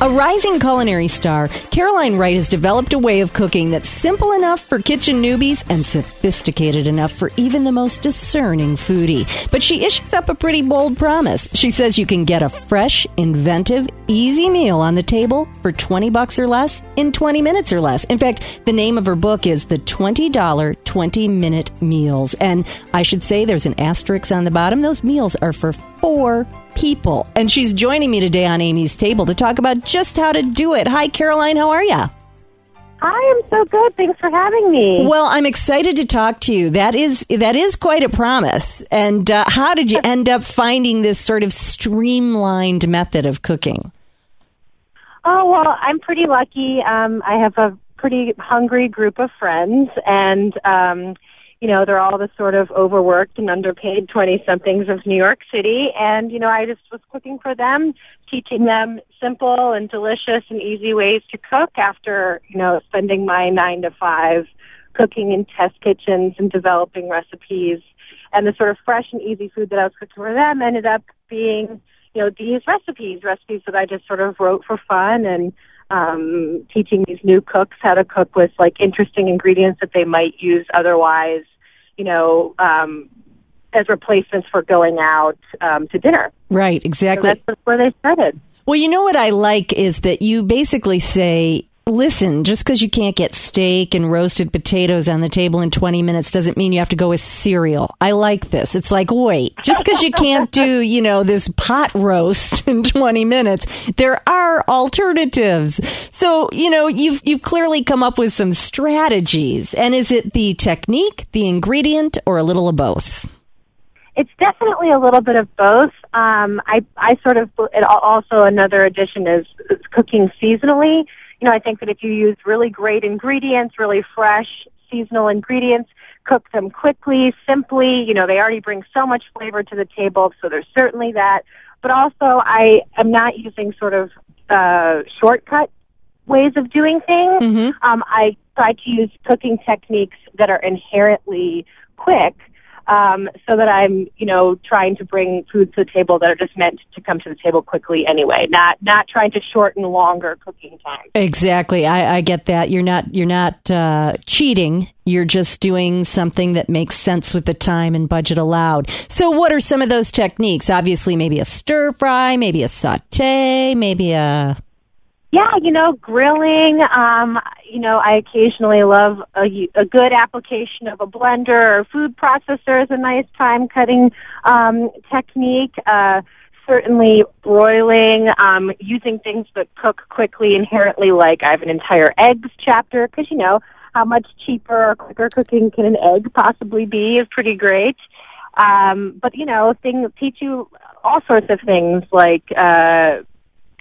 A rising culinary star, Caroline Wright has developed a way of cooking that's simple enough for kitchen newbies and sophisticated enough for even the most discerning foodie. But she issues up a pretty bold promise. She says you can get a fresh, inventive, easy meal on the table for $20 or less in 20 minutes or less. In fact, the name of her book is The $20 20-Minute Meals. And I should say there's an asterisk on the bottom. Those meals are for four people. And she's joining me today on Amy's Table to talk about just how to do it. Hi, Caroline. How are you? I am so good. Thanks for having me. Well, I'm excited to talk to you. That is quite a promise. And how did you end up finding this sort of streamlined method of cooking? Oh, well, I'm pretty lucky. I have a pretty hungry group of friends, and you know, they're all the sort of overworked and underpaid 20-somethings of New York City. And, you know, I just was cooking for them, teaching them simple and delicious and easy ways to cook after, you know, spending my 9 to 5 cooking in test kitchens and developing recipes. And the sort of fresh and easy food that I was cooking for them ended up being, you know, these recipes that I just sort of wrote for fun, and teaching these new cooks how to cook with, like, interesting ingredients that they might use otherwise, you know, as replacements for going out to dinner. Right, exactly. So that's where they started. Well, you know what I like is that you basically say, listen, just because you can't get steak and roasted potatoes on the table in 20 minutes doesn't mean you have to go with cereal. I like this. It's like, wait, just because you can't do, you know, this pot roast in 20 minutes, there are alternatives. So, you know, you've clearly come up with some strategies. And is it the technique, the ingredient, or a little of both? It's definitely a little bit of both. I sort of, and also another addition is cooking seasonally. You know, I think that if you use really great ingredients, really fresh, seasonal ingredients, cook them quickly, simply, you know, they already bring so much flavor to the table, so there's certainly that. But also, I am not using sort of shortcut ways of doing things. Mm-hmm. I try to use cooking techniques that are inherently quick, so that I'm, you know, trying to bring foods to the table that are just meant to come to the table quickly anyway, not trying to shorten longer cooking time. Exactly. I get that. You're not cheating. You're just doing something that makes sense with the time and budget allowed. So what are some of those techniques? Obviously, maybe a stir fry, maybe a saute, maybe a... Yeah, you know, grilling, you know, I occasionally love a good application of a blender or food processor is a nice time cutting technique. Certainly broiling, using things that cook quickly inherently, like I have an entire eggs chapter, because, you know, how much cheaper or quicker cooking can an egg possibly be is pretty great. But, you know, things teach you all sorts of things like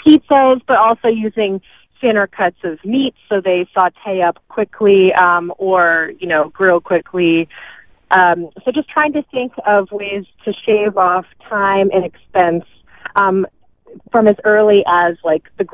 pizzas, but also using thinner cuts of meat so they saute up quickly, or, you know, grill quickly. So just trying to think of ways to shave off time and expense from as early as, like, the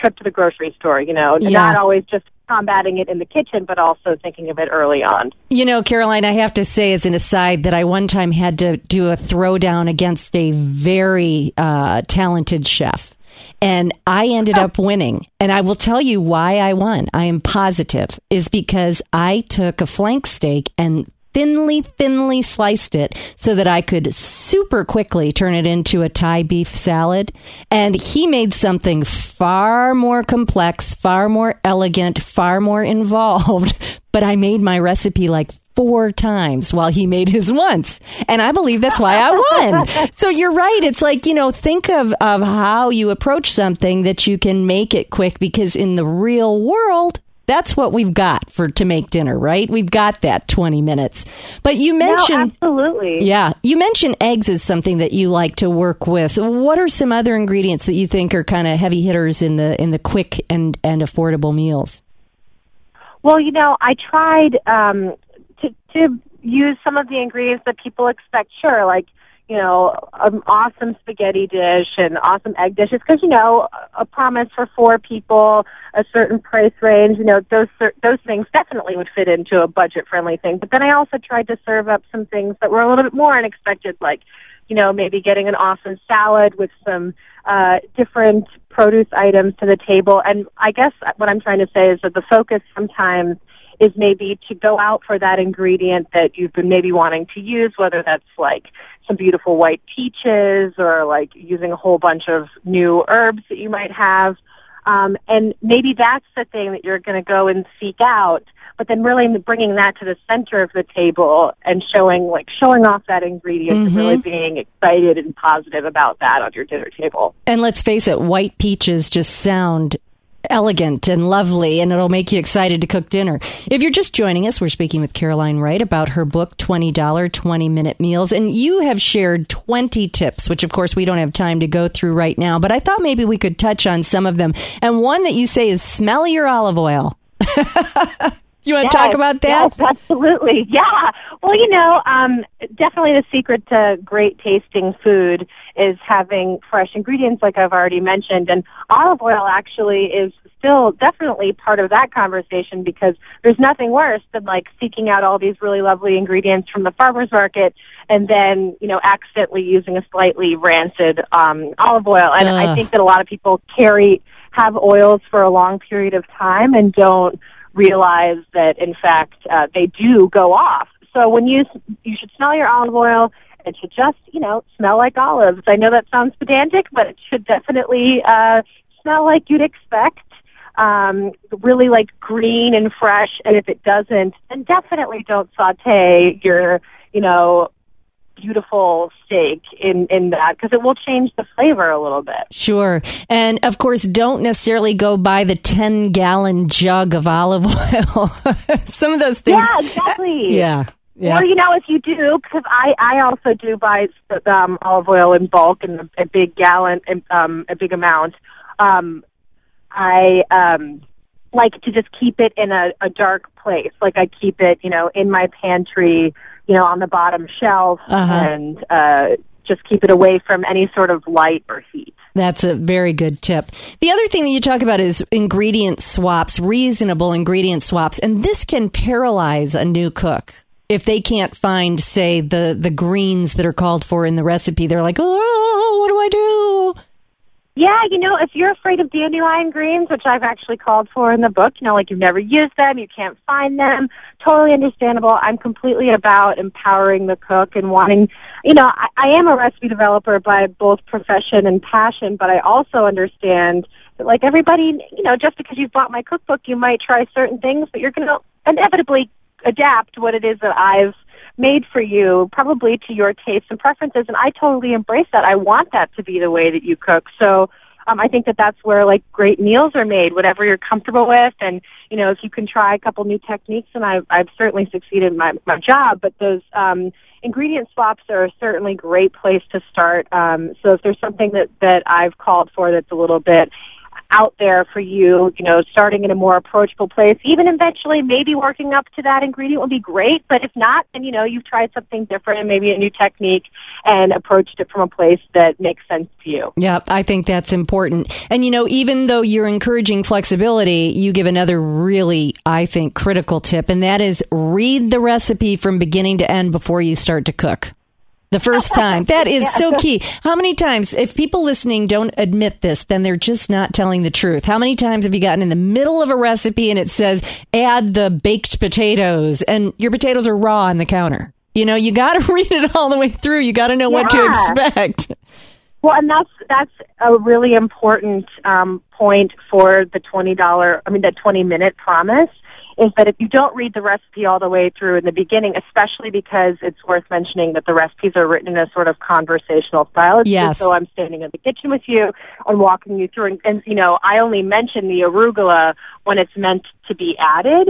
trip to the grocery store, you know, yeah. Not always just combating it in the kitchen, but also thinking of it early on. You know, Caroline, I have to say as an aside that I one time had to do a throwdown against a very talented chef. And I ended up winning. And I will tell you why I won. I am positive. Is because I took a flank steak and thinly sliced it so that I could super quickly turn it into a Thai beef salad. And he made something far more complex, far more elegant, far more involved. But I made my recipe like 4 times while he made his once. And I believe that's why I won. So you're right. It's like, you know, think of how you approach something that you can make it quick, because in the real world, that's what we've got to make dinner, right? We've got that 20 minutes. But you mentioned... No, absolutely. Yeah. You mentioned eggs is something that you like to work with. What are some other ingredients that you think are kind of heavy hitters in the quick and affordable meals? Well, you know, I tried to use some of the ingredients that people expect. Sure, like, you know, an awesome spaghetti dish and awesome egg dishes, because, you know, a promise for four people, a certain price range, you know, those things definitely would fit into a budget-friendly thing. But then I also tried to serve up some things that were a little bit more unexpected, like, you know, maybe getting an awesome salad with some different produce items to the table. And I guess what I'm trying to say is that the focus sometimes is maybe to go out for that ingredient that you've been maybe wanting to use, whether that's like some beautiful white peaches or like using a whole bunch of new herbs that you might have. And maybe that's the thing that you're going to go and seek out, but then really bringing that to the center of the table and showing off that ingredient and really being excited and positive about that on your dinner table. And let's face it, white peaches just sound elegant and lovely, and it'll make you excited to cook dinner. If you're just joining us, we're speaking with Caroline Wright about her book, $20 20-Minute Meals, and you have shared 20 tips, which, of course, we don't have time to go through right now, but I thought maybe we could touch on some of them. And one that you say is smell your olive oil. You want to talk about that? Yes, absolutely. Yeah. Well, you know, definitely the secret to great tasting food is having fresh ingredients, like I've already mentioned. And olive oil actually is still definitely part of that conversation, because there's nothing worse than like seeking out all these really lovely ingredients from the farmer's market and then, you know, accidentally using a slightly rancid olive oil. And I think that a lot of people have oils for a long period of time and don't realize that, in fact, they do go off. So when you should smell your olive oil. It should just, you know, smell like olives. I know that sounds pedantic, but it should definitely smell like you'd expect, really like green and fresh. And if it doesn't, then definitely don't saute your, you know, beautiful steak in that, because it will change the flavor a little bit. Sure. And of course, don't necessarily go buy the 10-gallon jug of olive oil. Some of those things. Yeah, exactly. Yeah. Or, you know, if you do, because I also do buy olive oil in bulk and a big amount. I like to just keep it in a dark place. Like I keep it, you know, in my pantry, you know, on the bottom shelf, and just keep it away from any sort of light or heat. That's a very good tip. The other thing that you talk about is ingredient swaps, reasonable ingredient swaps. And this can paralyze a new cook. If they can't find, say, the greens that are called for in the recipe, they're like, oh, what do I do? Yeah, you know, if you're afraid of dandelion greens, which I've actually called for in the book, you know, like you've never used them, you can't find them, totally understandable. I'm completely about empowering the cook and wanting, you know, I am a recipe developer by both profession and passion, but I also understand that, like everybody, you know, just because you've bought my cookbook, you might try certain things, but you're going to inevitably adapt what it is that I've made for you, probably to your tastes and preferences, and I totally embrace that. I want that to be the way that you cook. So I think that that's where like great meals are made, whatever you're comfortable with, and you know, if you can try a couple new techniques, and I've certainly succeeded in my job, but those ingredient swaps are a certainly great place to start. So if there's something that I've called for that's a little bit out there for you, you know, starting in a more approachable place, even eventually maybe working up to that ingredient would be great. But if not, then, you know, you've tried something different and maybe a new technique and approached it from a place that makes sense to you. Yeah, I think that's important. And, you know, even though you're encouraging flexibility, you give another really, I think, critical tip, and that is read the recipe from beginning to end before you start to cook. The first time. That is so key. How many times, if people listening don't admit this, then they're just not telling the truth. How many times have you gotten in the middle of a recipe and it says, add the baked potatoes, and your potatoes are raw on the counter? You know, you got to read it all the way through. You got to know what to expect. Well, and that's a really important point for the that 20-minute promise. Is that if you don't read the recipe all the way through in the beginning, especially because it's worth mentioning that the recipes are written in a sort of conversational style. It's yes. So I'm standing in the kitchen with you, I'm walking you through, and you know, I only mention the arugula when it's meant to be added,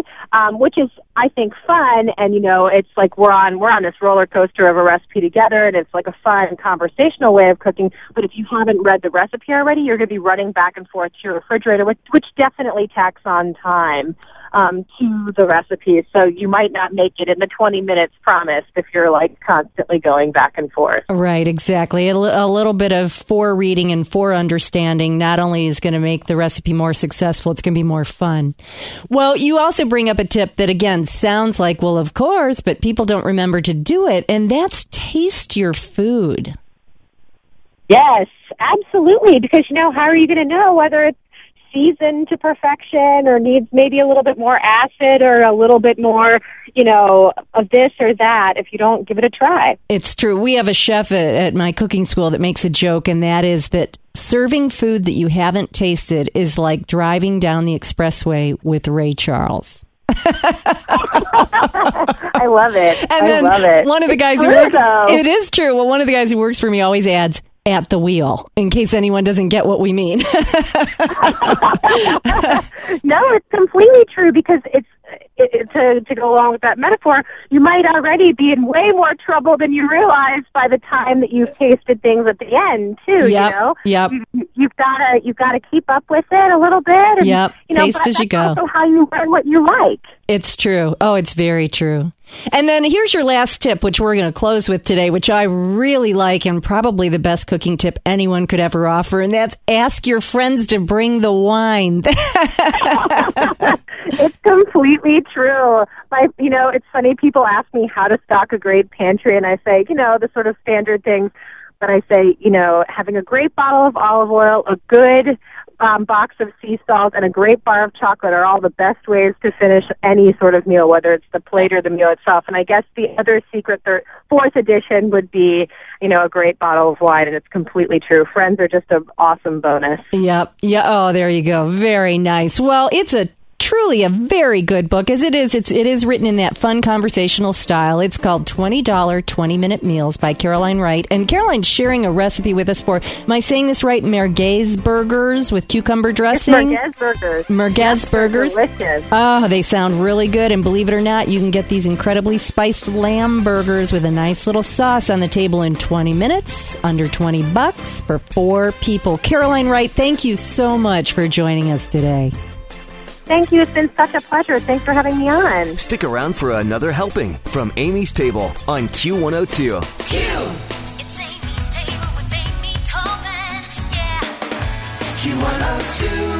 which is, I think, fun. And you know, it's like we're on this roller coaster of a recipe together, and it's like a fun conversational way of cooking. But if you haven't read the recipe already, you're going to be running back and forth to your refrigerator, which definitely tacks on time. to the recipes. So you might not make it in the 20 minutes promised if you're like constantly going back and forth. Right, exactly. A little bit of forereading and forunderstanding not only is going to make the recipe more successful, it's going to be more fun. Well, you also bring up a tip that, again, sounds like, well, of course, but people don't remember to do it, and that's taste your food. Yes, absolutely, because, you know, how are you going to know whether it's seasoned to perfection or needs maybe a little bit more acid or a little bit more, you know, of this or that if you don't give it a try? It's true. We have a chef at my cooking school that makes a joke, and that is that serving food that you haven't tasted is like driving down the expressway with Ray Charles. I love it. And then I love it. One of the guys it is true. Well, one of the guys who works for me always adds, at the wheel, in case anyone doesn't get what we mean. No, it's completely true, because to go along with that metaphor, you might already be in way more trouble than you realize by the time that you've tasted things at the end, too. Yep, you know, yep. You've got to keep up with it a little bit. And, yep, you know, taste as you go. That's also how you learn what you like. It's true. Oh, it's very true. And then here's your last tip, which we're going to close with today, which I really like and probably the best cooking tip anyone could ever offer, and that's ask your friends to bring the wine. It's completely true. You know, it's funny, people ask me how to stock a great pantry, and I say, you know, the sort of standard things, but I say, you know, having a great bottle of olive oil, a good box of sea salt, and a great bar of chocolate are all the best ways to finish any sort of meal, whether it's the plate or the meal itself. And I guess the other secret, fourth edition, would be, you know, a great bottle of wine, and it's completely true. Friends are just an awesome bonus. Yep. Yeah. Oh, there you go. Very nice. Well, it's truly a very good book, as it is written in that fun conversational style. It's called $20 20-Minute Meals by Caroline Wright. And Caroline's sharing a recipe with us for, am I saying this right, Merguez burgers with cucumber dressing? It's Merguez burgers. Merguez burgers. Delicious. Oh, they sound really good. And believe it or not, you can get these incredibly spiced lamb burgers with a nice little sauce on the table in 20 minutes, under $20 for 4 people. Caroline Wright, thank you so much for joining us today. Thank you. It's been such a pleasure. Thanks for having me on. Stick around for another helping from Amy's Table on Q102. Q! It's Amy's Table with Amy Tobin. Yeah. Q102.